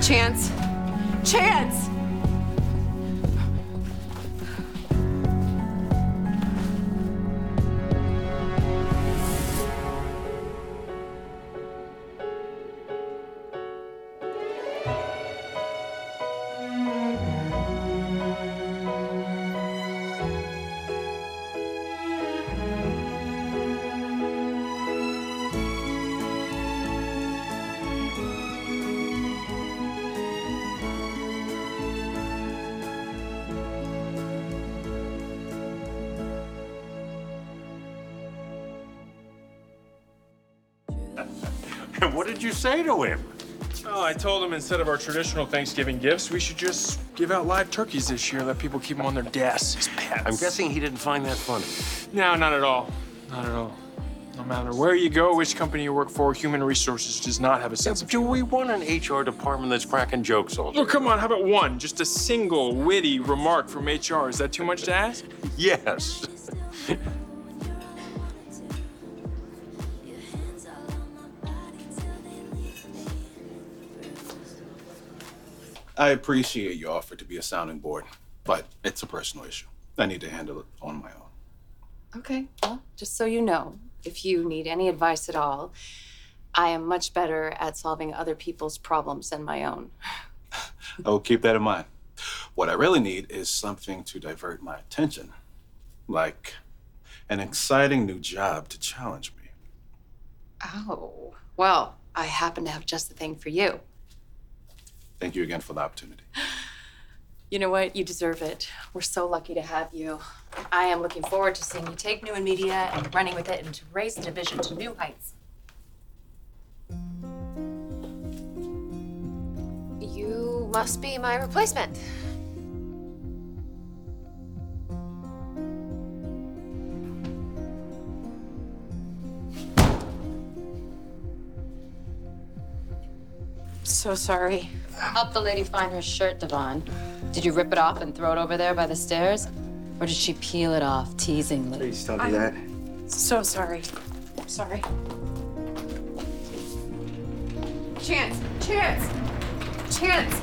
Chance! Chance! What did you say to him? Oh, I told him instead of our traditional Thanksgiving gifts, we should just give out live turkeys this year, let people keep them on their desks as pets. I'm guessing he didn't find that funny. No, not at all. Not at all. No matter where you go, which company you work for, human resources does not have a sense of humor. Do we want an HR department that's cracking jokes all day? Oh, come on, how about one? Just a single witty remark from HR. Is that too much to ask? Yes. I appreciate your offer to be a sounding board, but it's a personal issue. I need to handle it on my own. Okay, well, just so you know, if you need any advice at all, I am much better at solving other people's problems than my own. I will keep that in mind. What I really need is something to divert my attention, like an exciting new job to challenge me. Oh, well, I happen to have just the thing for you. Thank you again for the opportunity. You know what? You deserve it. We're so lucky to have you. I am looking forward to seeing you take Newman Media and running with it and to raise the division to new heights. You must be my replacement. So sorry. Help the lady find her shirt, Devon. Did you rip it off and throw it over there by the stairs? Or did she peel it off teasingly? Please don't do that. So sorry. I'm sorry. Chance! Chance! Chance!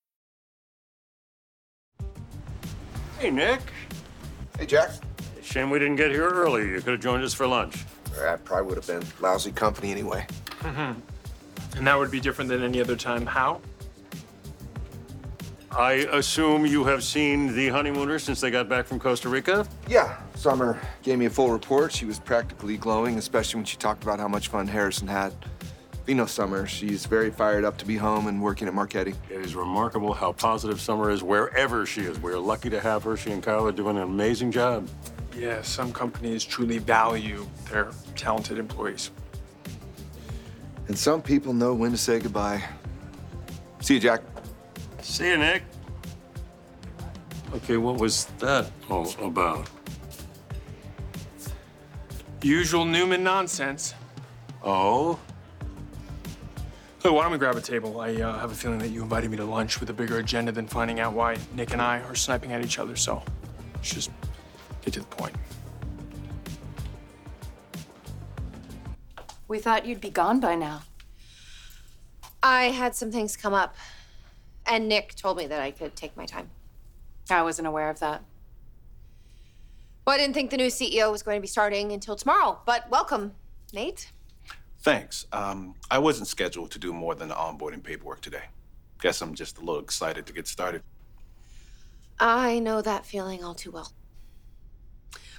Hey, Nick. Hey, Jack. Shame we didn't get here early. You could have joined us for lunch. I probably would have been lousy company anyway. Mm-hmm. And that would be different than any other time. How? I assume you have seen the honeymooners since they got back from Costa Rica? Yeah. Summer gave me a full report. She was practically glowing, especially when she talked about how much fun Harrison had. You know Summer, she's very fired up to be home and working at Marchetti. It is remarkable how positive Summer is wherever she is. We're lucky to have her. She and Kyle are doing an amazing job. Yeah, some companies truly value their talented employees. And some people know when to say goodbye. See you, Jack. See you, Nick. Okay, what was that all about? Usual Newman nonsense. Oh? Look, why don't we grab a table? I have a feeling that you invited me to lunch with a bigger agenda than finding out why Nick and I are sniping at each other, so let's just get to the point. We thought you'd be gone by now. I had some things come up, and Nick told me that I could take my time. I wasn't aware of that. Well, I didn't think the new CEO was going to be starting until tomorrow, but welcome, Nate. Thanks. I wasn't scheduled to do more than the onboarding paperwork today. Guess I'm just a little excited to get started. I know that feeling all too well.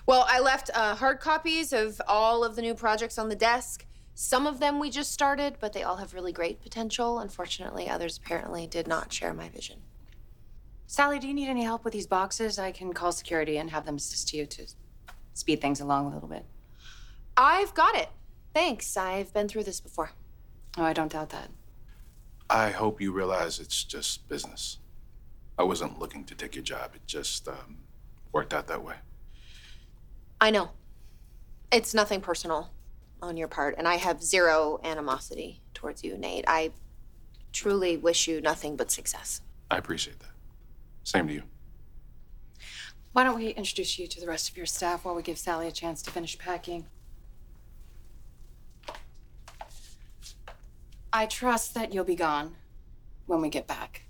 Well, I left hard copies of all of the new projects on the desk. Some of them we just started, but they all have really great potential. Unfortunately, others apparently did not share my vision. Sally, do you need any help with these boxes? I can call security and have them assist you to speed things along a little bit. I've got it. Thanks. I've been through this before. Oh, I don't doubt that. I hope you realize it's just business. I wasn't looking to take your job. It just worked out that way. I know. It's nothing personal on your part, and I have zero animosity towards you, Nate. I truly wish you nothing but success. I appreciate that. Same to you. Why don't we introduce you to the rest of your staff while we give Sally a chance to finish packing? I trust that you'll be gone when we get back.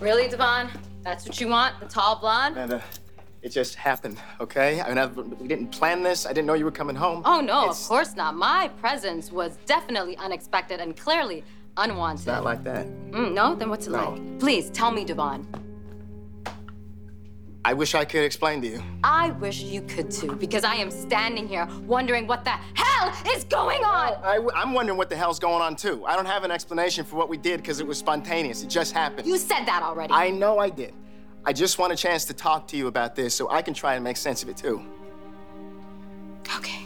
Really, Devon? That's what you want? The tall blonde? Amanda, it just happened, okay? I mean, we didn't plan this. I didn't know you were coming home. Oh, no, of course not. My presence was definitely unexpected and clearly unwanted. It's not like that. No? Then what's it like? Please, tell me, Devon. I wish I could explain to you. I wish you could, too, because I am standing here wondering what the hell is going on! I'm wondering what the hell's going on, too. I don't have an explanation for what we did because it was spontaneous. It just happened. You said that already. I know I did. I just want a chance to talk to you about this so I can try and make sense of it, too. Okay.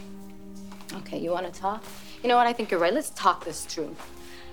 Okay, you want to talk? You know what? I think you're right. Let's talk this through.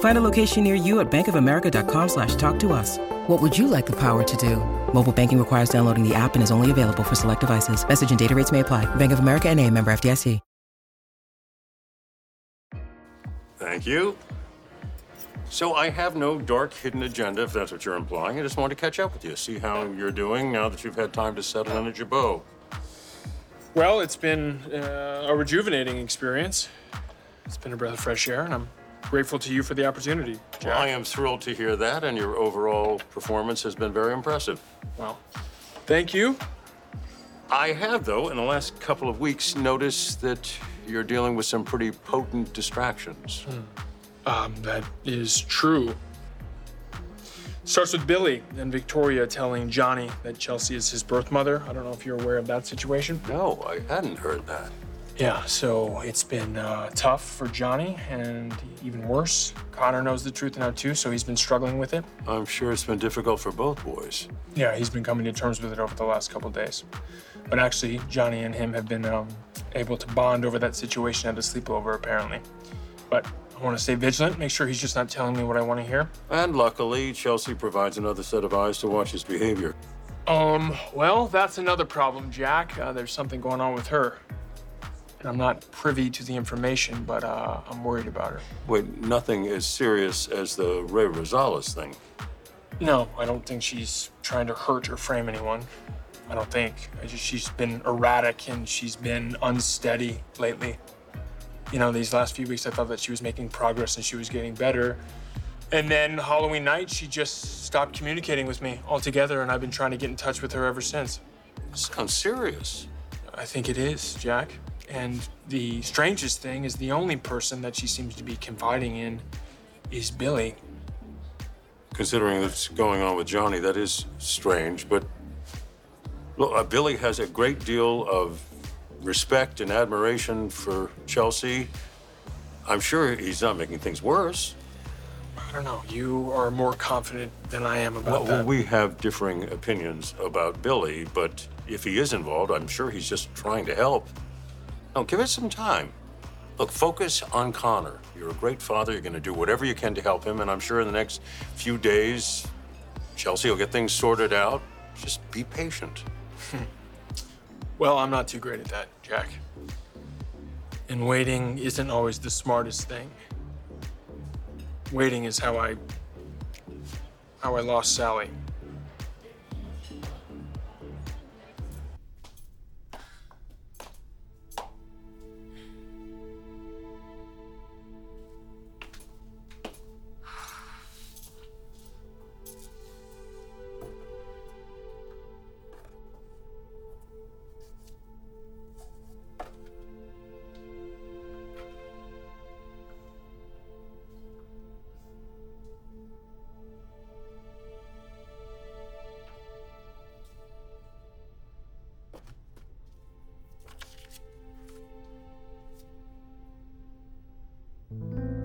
Find a location near you at bankofamerica.com/talktous. What would you like the power to do? Mobile banking requires downloading the app and is only available for select devices. Message and data rates may apply. Bank of America N.A., member FDIC. Thank you. So I have no dark hidden agenda, if that's what you're implying. I just wanted to catch up with you, see how you're doing now that you've had time to settle in at Jabot. Well, it's been a rejuvenating experience. It's been a breath of fresh air, and I'm grateful to you for the opportunity, Jack. Well, I am thrilled to hear that, and your overall performance has been very impressive. Well, thank you. I have, though, in the last couple of weeks, noticed that you're dealing with some pretty potent distractions. That is true. Starts with Billy and Victoria telling Johnny that Chelsea is his birth mother. I don't know if you're aware of that situation. No, I hadn't heard that. Yeah, so it's been tough for Johnny, and even worse, Connor knows the truth now too, so he's been struggling with it. I'm sure it's been difficult for both boys. Yeah, he's been coming to terms with it over the last couple of days. But actually, Johnny and him have been able to bond over that situation at a sleepover, apparently. But I want to stay vigilant, make sure he's just not telling me what I want to hear. And luckily, Chelsea provides another set of eyes to watch his behavior. Well, that's another problem, Jack. There's something going on with her. And I'm not privy to the information, but I'm worried about her. Wait, nothing as serious as the Ray Rosales thing? No, I don't think she's trying to hurt or frame anyone. I don't think. She's been erratic and she's been unsteady lately. You know, these last few weeks, I thought that she was making progress and she was getting better. And then Halloween night, she just stopped communicating with me altogether, and I've been trying to get in touch with her ever since. Sounds serious. I think it is, Jack. And the strangest thing is the only person that she seems to be confiding in is Billy. Considering what's going on with Johnny, that is strange, but look, Billy has a great deal of respect and admiration for Chelsea. I'm sure he's not making things worse. I don't know. You are more confident than I am about that. We have differing opinions about Billy, but if he is involved, I'm sure he's just trying to help. Now, give it some time. Look, focus on Connor. You're a great father. You're going to do whatever you can to help him, and I'm sure in the next few days, Chelsea will get things sorted out. Just be patient. Well, I'm not too great at that, Jack. And waiting isn't always the smartest thing. Waiting is how I lost Sally.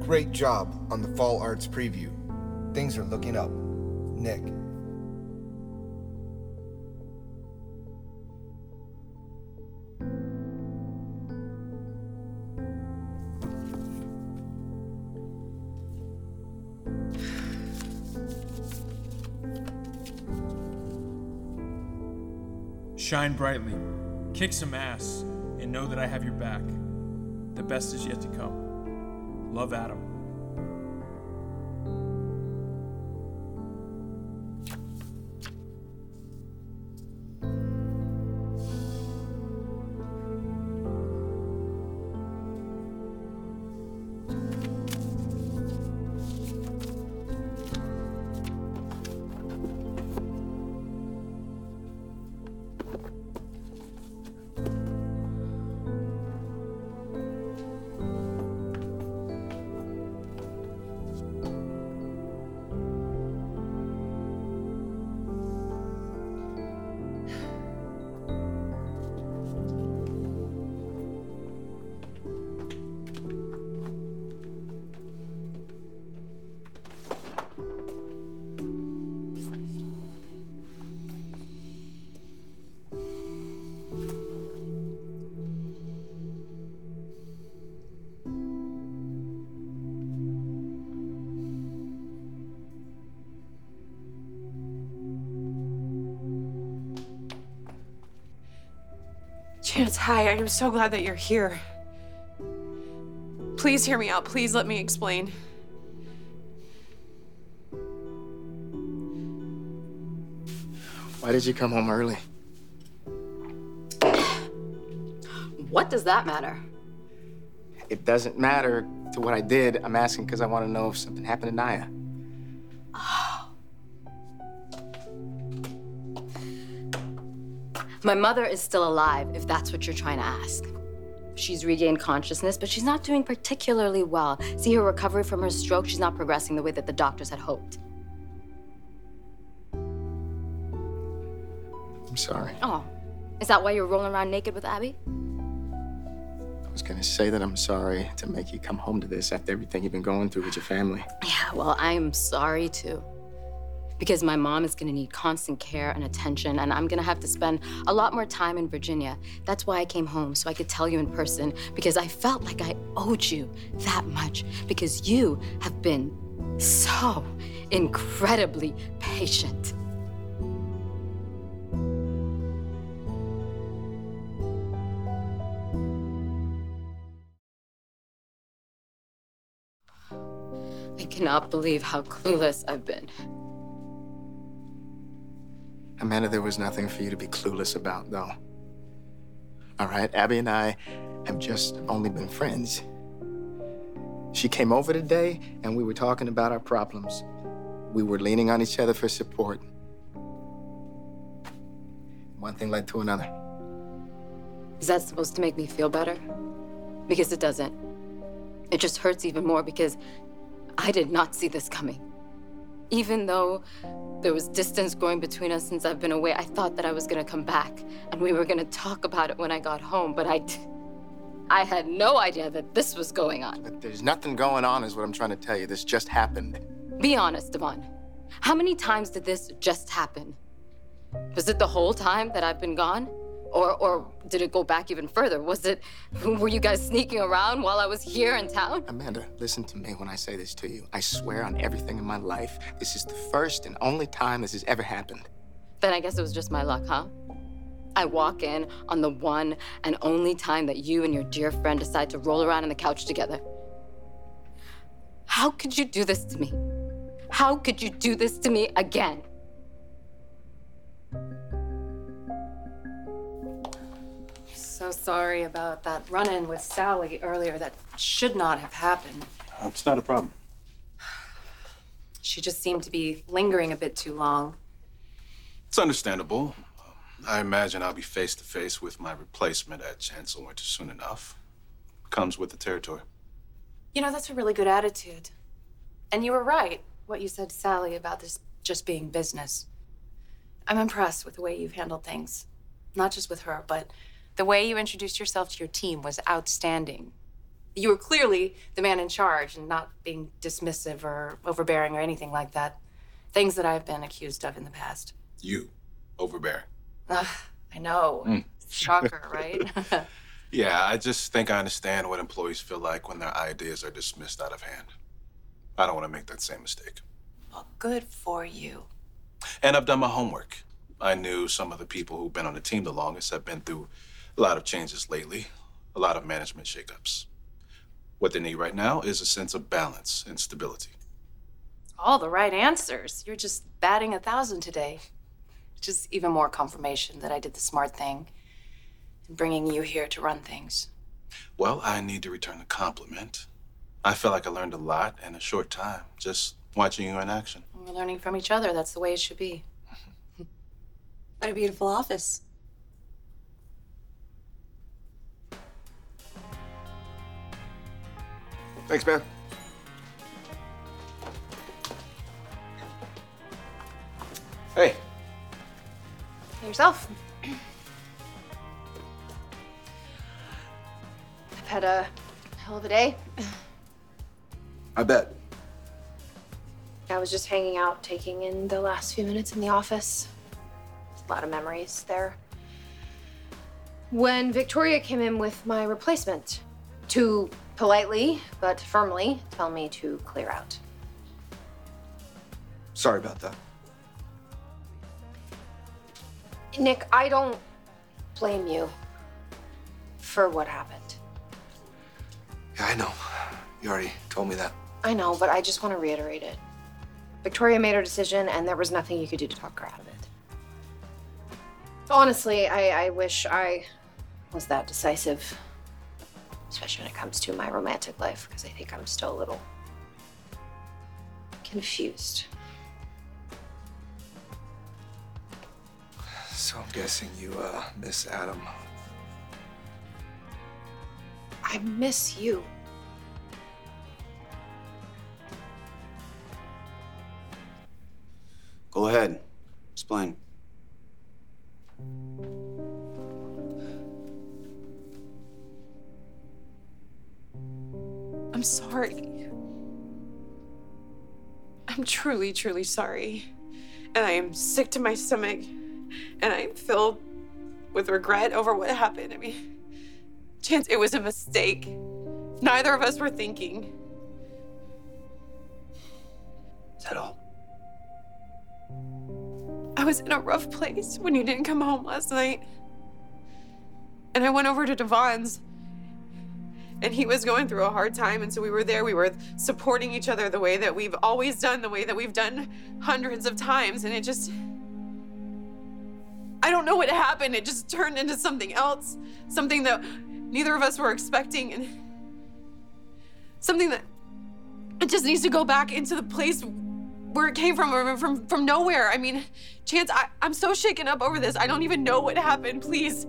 Great job on the Fall Arts preview. Things are looking up. Nick. Shine brightly, kick some ass, and know that I have your back. The best is yet to come. Love, Adam. Chance, hi, I am so glad that you're here. Please hear me out. Please let me explain. Why did you come home early? What does that matter? It doesn't matter to what I did. I'm asking because I want to know if something happened to Naya. My mother is still alive, if that's what you're trying to ask. She's regained consciousness, but she's not doing particularly well. See, her recovery from her stroke, she's not progressing the way that the doctors had hoped. I'm sorry. Oh, is that why you're rolling around naked with Abby? I was gonna say that I'm sorry to make you come home to this after everything you've been going through with your family. Yeah, well, I'm sorry too. Because my mom is gonna need constant care and attention, and I'm gonna have to spend a lot more time in Virginia. That's why I came home, so I could tell you in person, because I felt like I owed you that much, because you have been so incredibly patient. I cannot believe how clueless I've been. Amanda, there was nothing for you to be clueless about, though. All right, Abby and I have just only been friends. She came over today, and we were talking about our problems. We were leaning on each other for support. One thing led to another. Is that supposed to make me feel better? Because it doesn't. It just hurts even more because I did not see this coming. Even though there was distance growing between us since I've been away, I thought that I was gonna come back and we were gonna talk about it when I got home, but I had no idea that this was going on. But there's nothing going on is what I'm trying to tell you. This just happened. Be honest, Devon. How many times did this just happen? Was it the whole time that I've been gone? Or did it go back even further? Were you guys sneaking around while I was here in town? Amanda, listen to me when I say this to you. I swear on everything in my life, this is the first and only time this has ever happened. Then I guess it was just my luck, huh? I walk in on the one and only time that you and your dear friend decide to roll around on the couch together. How could you do this to me? How could you do this to me again? So sorry about that run-in with Sally earlier. That should not have happened. It's not a problem. She just seemed to be lingering a bit too long. It's understandable. I imagine I'll be face-to-face with my replacement at Chancellor Winters soon enough. Comes with the territory. You know, that's a really good attitude. And you were right, what you said to Sally about this just being business. I'm impressed with the way you've handled things. Not just with her, but the way you introduced yourself to your team was outstanding. You were clearly the man in charge and not being dismissive or overbearing or anything like that. Things that I've been accused of in the past. You, overbearing. I know. Shocker, right? Yeah, I just think I understand what employees feel like when their ideas are dismissed out of hand. I don't want to make that same mistake. Well, good for you. And I've done my homework. I knew some of the people who've been on the team the longest have been through a lot of changes lately, a lot of management shakeups. What they need right now is a sense of balance and stability. All the right answers. You're just batting 1,000 today. Just even more confirmation that I did the smart thing in bringing you here to run things. Well, I need to return the compliment. I feel like I learned a lot in a short time, just watching you in action. We're learning from each other. That's the way it should be. What a beautiful office. Thanks, man. Hey. Yourself. I've had a hell of a day. I bet. I was just hanging out, taking in the last few minutes in the office. A lot of memories there. When Victoria came in with my replacement to politely but firmly tell me to clear out. Sorry about that. Nick, I don't blame you for what happened. Yeah, I know. You already told me that. I know, but I just want to reiterate it. Victoria made her decision, and there was nothing you could do to talk her out of it. Honestly, I wish I was that decisive, especially when it comes to my romantic life, because I think I'm still a little confused. So I'm guessing you miss Adam. I miss you. Go ahead. Explain. I'm sorry. I'm truly, truly sorry. And I am sick to my stomach. And I'm filled with regret over what happened. I mean, Chance, it was a mistake. Neither of us were thinking. Is that all? I was in a rough place when you didn't come home last night. And I went over to Devon's. And he was going through a hard time, and so we were there. We were supporting each other the way that we've always done, the way that we've done hundreds of times, and it just... I don't know what happened. It just turned into something else, something that neither of us were expecting, and something that it just needs to go back into the place where it came from nowhere. I mean, Chance, I'm so shaken up over this. I don't even know what happened. Please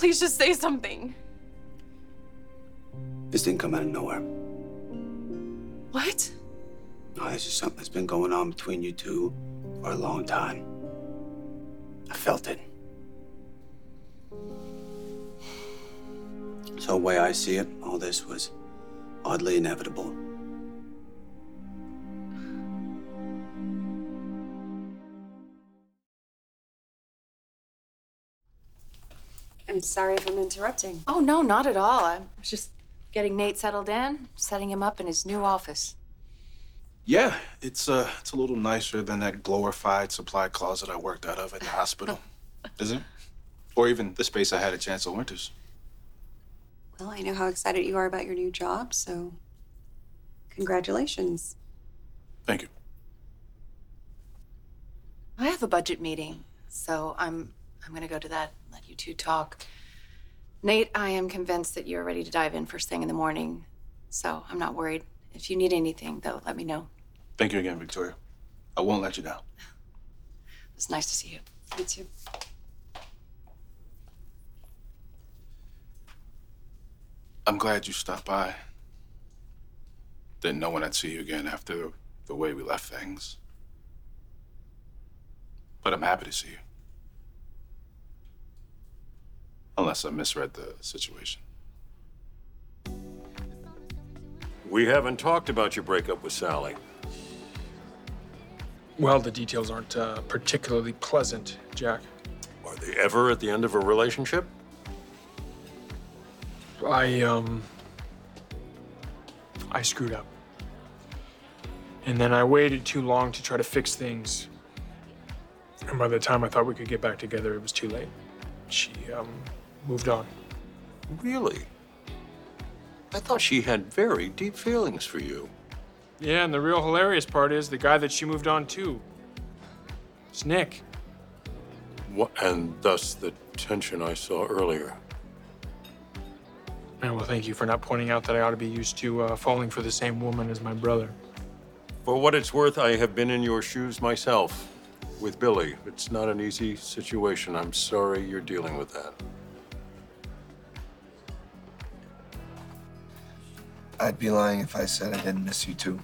just say something. This didn't come out of nowhere. What? No, this is something that's been going on between you two for a long time. I felt it. So the way I see it, all this was oddly inevitable. I'm sorry if I'm interrupting. Oh, no, not at all. I was just getting Nate settled in, setting him up in his new office. Yeah, it's a little nicer than that glorified supply closet I worked out of at the hospital, isn't it? Or even the space I had at Chancellor Winters. Well, I know how excited you are about your new job, so congratulations. Thank you. I have a budget meeting, so I'm going to go to that and let you two talk. Nate, I am convinced that you're ready to dive in first thing in the morning, so I'm not worried. If you need anything, though, let me know. Thank you again, Victoria. I won't let you down. It was nice to see you. You too. I'm glad you stopped by. Didn't know when I'd see you again after the way we left things. But I'm happy to see you. Unless I misread the situation. We haven't talked about your breakup with Sally. Well, the details aren't particularly pleasant, Jack. Are they ever at the end of a relationship? I screwed up. And then I waited too long to try to fix things. And by the time I thought we could get back together, it was too late. She moved on. Really? I thought she had very deep feelings for you. Yeah, and the real hilarious part is the guy that she moved on to. It's Nick. What, and thus the tension I saw earlier. And well, thank you for not pointing out that I ought to be used to falling for the same woman as my brother. For what it's worth, I have been in your shoes myself with Billy. It's not an easy situation. I'm sorry you're dealing with that. I'd be lying if I said I didn't miss you too.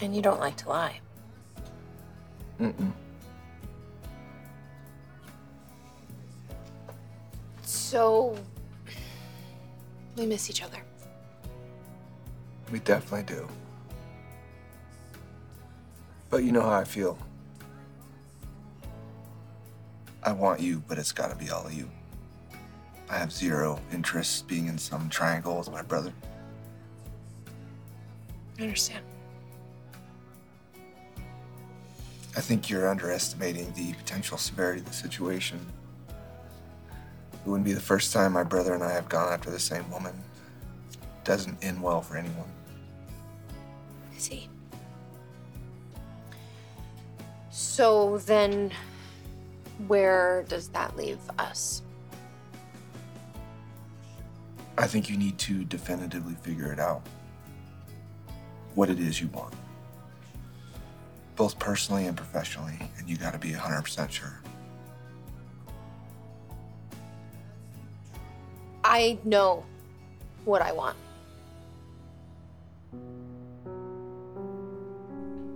And you don't like to lie. Mm-mm. So, we miss each other. We definitely do. But you know how I feel. I want you, but it's gotta be all of you. I have zero interest being in some triangle with my brother. I understand. I think you're underestimating the potential severity of the situation. It wouldn't be the first time my brother and I have gone after the same woman. It doesn't end well for anyone. I see. So then, where does that leave us? I think you need to definitively figure it out. What it is you want. Both personally and professionally, and you gotta be 100% sure. I know what I want.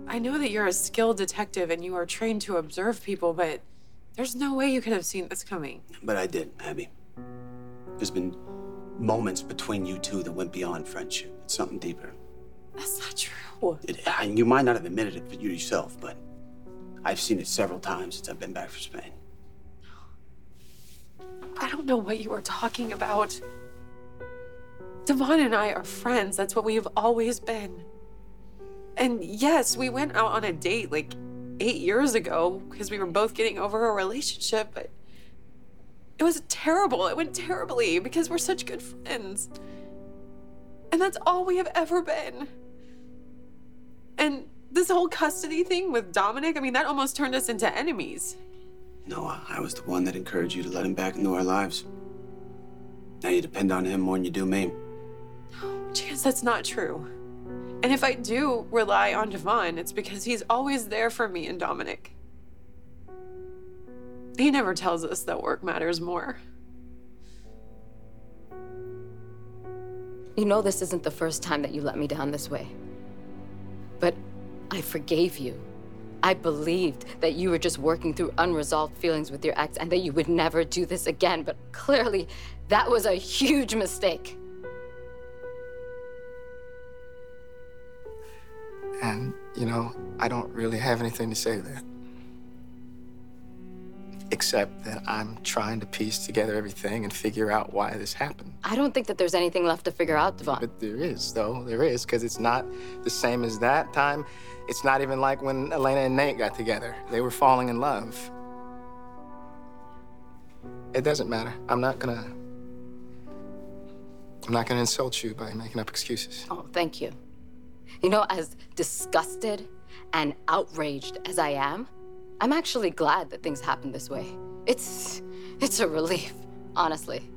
I know that you're a skilled detective and you are trained to observe people, but there's no way you could have seen this coming. But I did, Abby. There's been moments between you two that went beyond friendship. It's something deeper. That's not true. And you might not have admitted it to yourself, but I've seen it several times since I've been back from Spain. I don't know what you are talking about. Devon and I are friends. That's what we have always been. And yes, we went out on a date like 8 years ago because we were both getting over a relationship, but it was terrible. It went terribly because we're such good friends. And that's all we have ever been. And this whole custody thing with Dominic, I mean, that almost turned us into enemies. No, I was the one that encouraged you to let him back into our lives. Now you depend on him more than you do me. No, Chance, that's not true. And if I do rely on Devon, it's because he's always there for me and Dominic. He never tells us that work matters more. You know this isn't the first time that you let me down this way. But I forgave you. I believed that you were just working through unresolved feelings with your ex and that you would never do this again, but clearly that was a huge mistake. And, you know, I don't really have anything to say there. Except that I'm trying to piece together everything and figure out why this happened. I don't think that there's anything left to figure out, Devon. But there is, though. There is, because it's not the same as that time. It's not even like when Elena and Nate got together. They were falling in love. It doesn't matter. I'm not gonna insult you by making up excuses. Oh, thank you. You know, as disgusted and outraged as I am, I'm actually glad that things happened this way. It's a relief, honestly.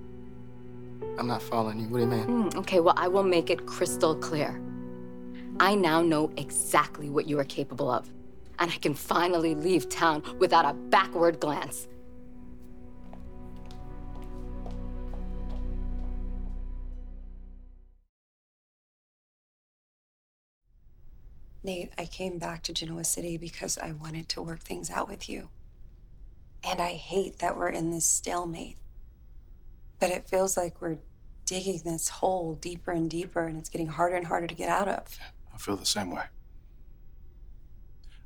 I'm not following you. What do you mean? Okay, well, I will make it crystal clear. I now know exactly what you are capable of, and I can finally leave town without a backward glance. Nate, I came back to Genoa City because I wanted to work things out with you. And I hate that we're in this stalemate. But it feels like we're digging this hole deeper and deeper, and it's getting harder and harder to get out of. I feel the same way.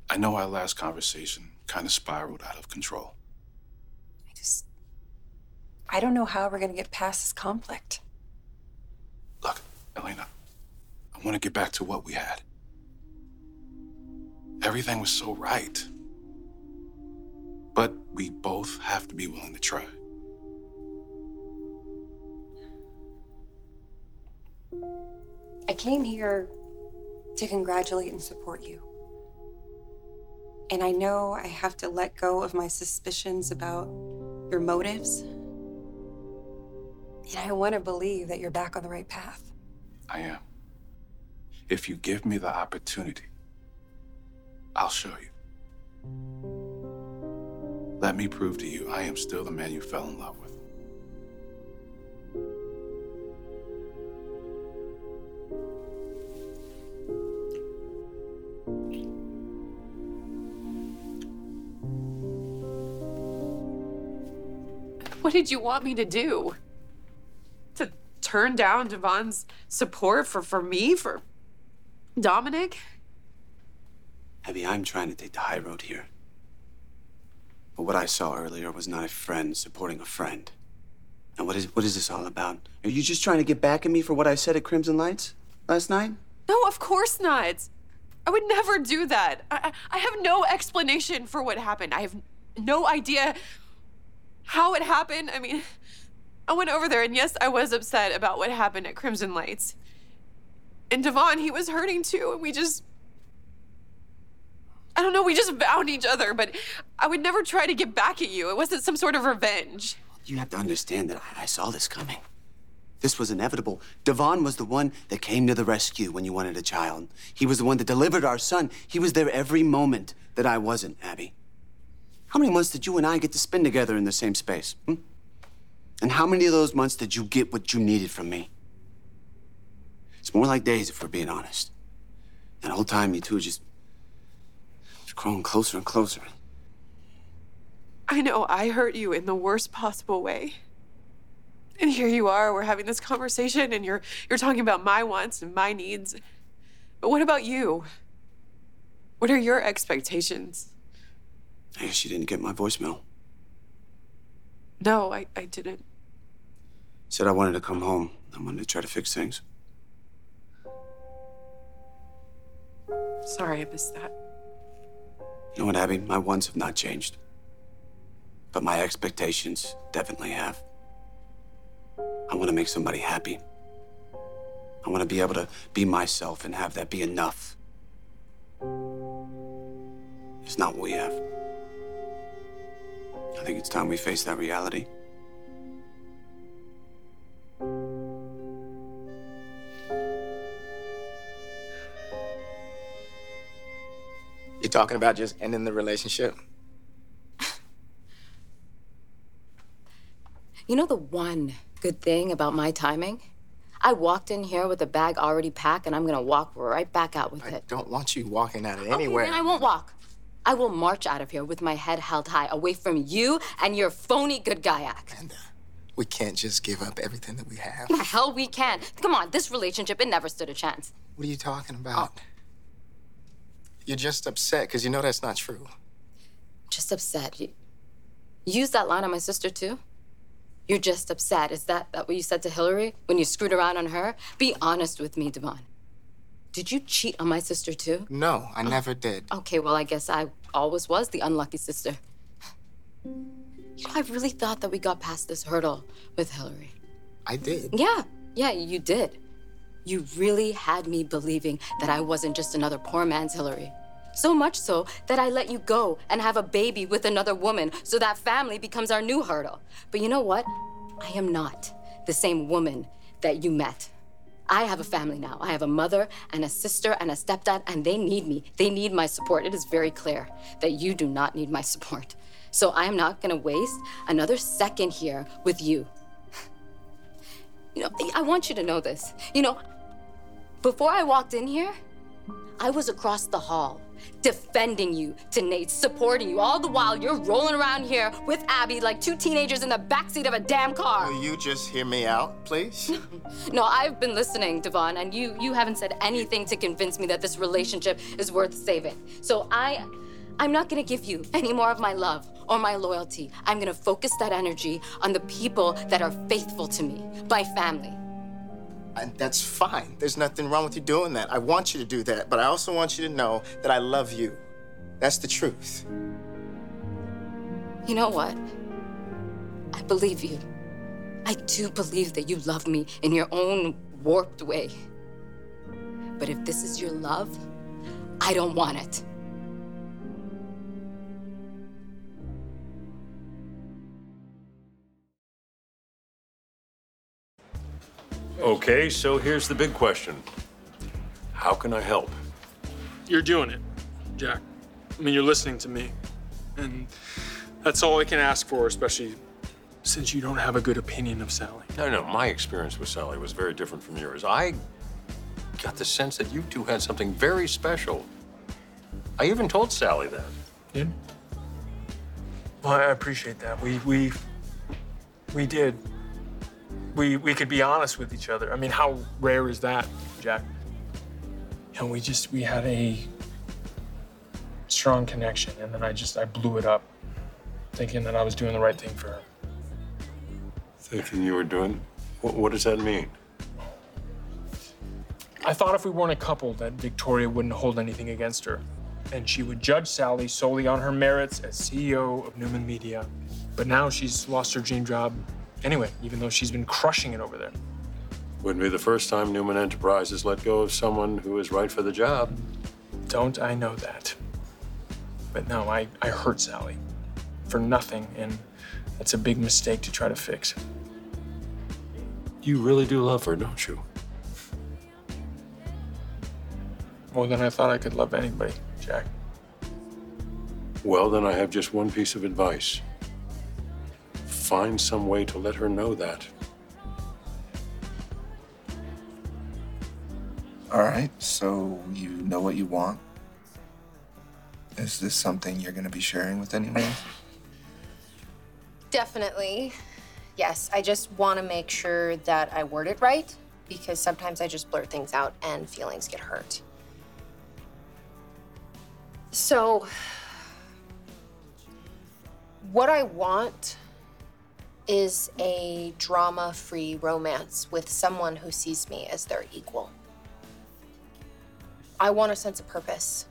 I know our last conversation kind of spiraled out of control. I don't know how we're going to get past this conflict. Look, Elena, I want to get back to what we had. Everything was so right. But we both have to be willing to try. I came here to congratulate and support you. And I know I have to let go of my suspicions about your motives. And I want to believe that you're back on the right path. I am. If you give me the opportunity, I'll show you. Let me prove to you I am still the man you fell in love with. What did you want me to do? To turn down Devon's support for me, for Dominic? Abby, I'm trying to take the high road here. But what I saw earlier was not a friend supporting a friend. And what is this all about? Are you just trying to get back at me for what I said at Crimson Lights last night? No, of course not. I would never do that. I have no explanation for what happened. I have no idea how it happened. I mean, I went over there, and yes, I was upset about what happened at Crimson Lights. And Devon, he was hurting too, and we just bound each other, but I would never try to get back at you. It wasn't some sort of revenge. You have to understand that I saw this coming. This was inevitable. Devon was the one that came to the rescue when you wanted a child. He was the one that delivered our son. He was there every moment that I wasn't, Abby. How many months did you and I get to spend together in the same space? And how many of those months did you get what you needed from me? It's more like days, if we're being honest. And the whole time, you two just growing closer and closer. I know I hurt you in the worst possible way. And here you are, we're having this conversation, and you're talking about my wants and my needs. But what about you? What are your expectations? I guess you didn't get my voicemail. No, I didn't. Said I wanted to come home. I wanted to try to fix things. Sorry, I missed that. You know what, Abby? My wants have not changed. But my expectations definitely have. I want to make somebody happy. I want to be able to be myself and have that be enough. It's not what we have. I think it's time we face that reality. You're talking about just ending the relationship? You know the one good thing about my timing? I walked in here with a bag already packed, and I'm going to walk right back out with it. I don't want you walking out of anywhere. Okay, then I won't walk. I will march out of here with my head held high, away from you and your phony good guy act. Amanda, we can't just give up everything that we have. The hell we can. Come on, this relationship, it never stood a chance. What are you talking about? Oh. You're just upset because you know that's not true. Just upset. You used that line on my sister too? You're just upset. Is that what you said to Hillary when you screwed around on her? Be honest with me, Devon. Did you cheat on my sister, too? No, I never did. Okay, well, I guess I always was the unlucky sister. You know, I really thought that we got past this hurdle with Hillary. I did. Yeah, you did. You really had me believing that I wasn't just another poor man's Hillary. So much so that I let you go and have a baby with another woman, so that family becomes our new hurdle. But you know what? I am not the same woman that you met. I have a family now. I have a mother and a sister and a stepdad, and they need me. They need my support. It is very clear that you do not need my support. So I am not going to waste another second here with you. You know, I want you to know this. You know, before I walked in here, I was across the hall, defending you to Nate, supporting you, all the while you're rolling around here with Abby like two teenagers in the backseat of a damn car. Will you just hear me out, please? No, I've been listening, Devon, and you haven't said anything to convince me that this relationship is worth saving. So I'm not gonna give you any more of my love or my loyalty. I'm gonna focus that energy on the people that are faithful to me, my family. And that's fine. There's nothing wrong with you doing that. I want you to do that, but I also want you to know that I love you. That's the truth. You know what? I believe you. I do believe that you love me in your own warped way. But if this is your love, I don't want it. Okay, so here's the big question. How can I help? You're doing it, Jack. I mean, you're listening to me. And that's all I can ask for, especially since you don't have a good opinion of Sally. No, my experience with Sally was very different from yours. I got the sense that you two had something very special. I even told Sally that. You did? Well, I appreciate that. We did. We could be honest with each other. I mean, how rare is that, Jack? You know, we had a strong connection, and then I blew it up, thinking that I was doing the right thing for her. Thinking you were doing? What does that mean? I thought if we weren't a couple, that Victoria wouldn't hold anything against her, and she would judge Sally solely on her merits as CEO of Newman Media. But now she's lost her dream job. Anyway, even though she's been crushing it over there. Wouldn't be the first time Newman Enterprises let go of someone who is right for the job. Don't I know that? But no, I hurt Sally for nothing, and that's a big mistake to try to fix. You really do love her, don't you? More than I thought I could love anybody, Jack. Well, then I have just one piece of advice. Find some way to let her know that. All right, so you know what you want? Is this something you're gonna be sharing with anyone? Definitely, yes. I just wanna make sure that I word it right, because sometimes I just blurt things out and feelings get hurt. So, what I want is a drama-free romance with someone who sees me as their equal. I want a sense of purpose.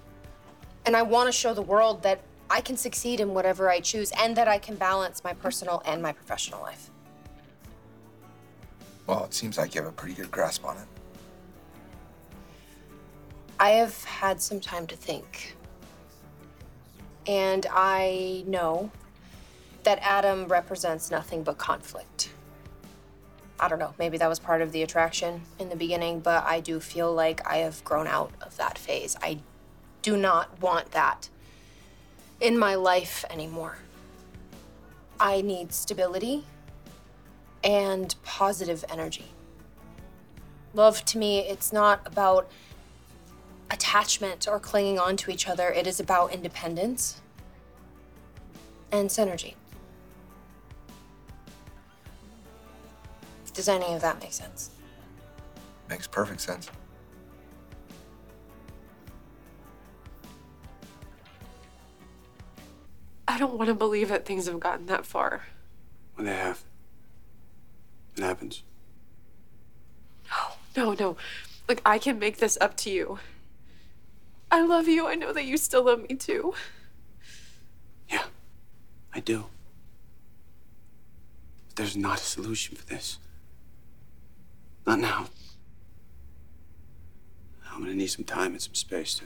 And I want to show the world that I can succeed in whatever I choose and that I can balance my personal and my professional life. Well, it seems like you have a pretty good grasp on it. I have had some time to think. And I know that Adam represents nothing but conflict. I don't know, maybe that was part of the attraction in the beginning, but I do feel like I have grown out of that phase. I do not want that in my life anymore. I need stability and positive energy. Love to me, it's not about attachment or clinging on to each other. It is about independence and synergy. Does any of that make sense? Makes perfect sense. I don't want to believe that things have gotten that far. Well, they have. It happens. No. Look, I can make this up to you. I love you. I know that you still love me too. Yeah, I do. But there's not a solution for this. Not now. I'm gonna need some time and some space to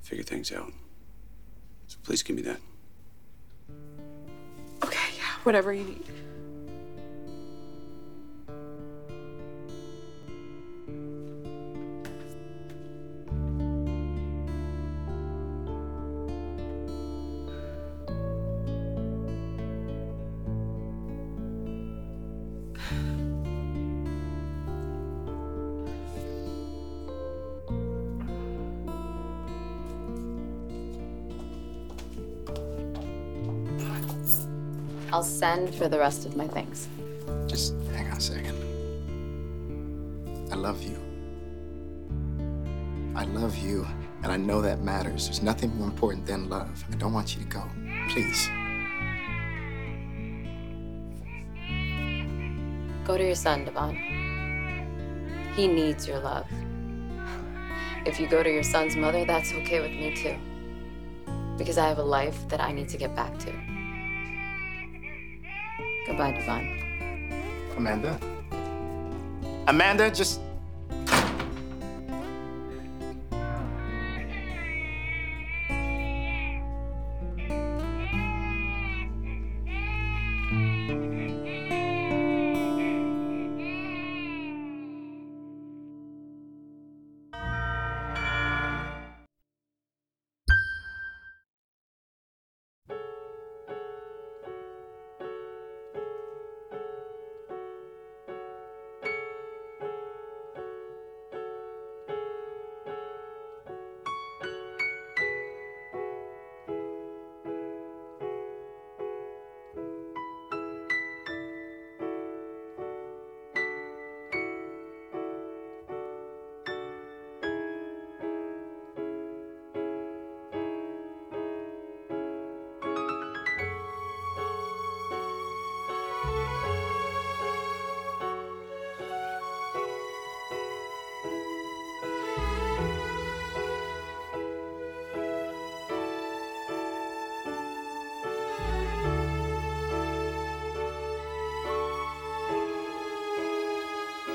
figure things out. So please give me that. Okay, yeah, whatever you need. I'll send for the rest of my things. Just hang on a second. I love you. I love you, and I know that matters. There's nothing more important than love. I don't want you to go. Please. Go to your son, Devon. He needs your love. If you go to your son's mother, that's okay with me too. Because I have a life that I need to get back to. Goodbye, Devon. Amanda? Amanda, just...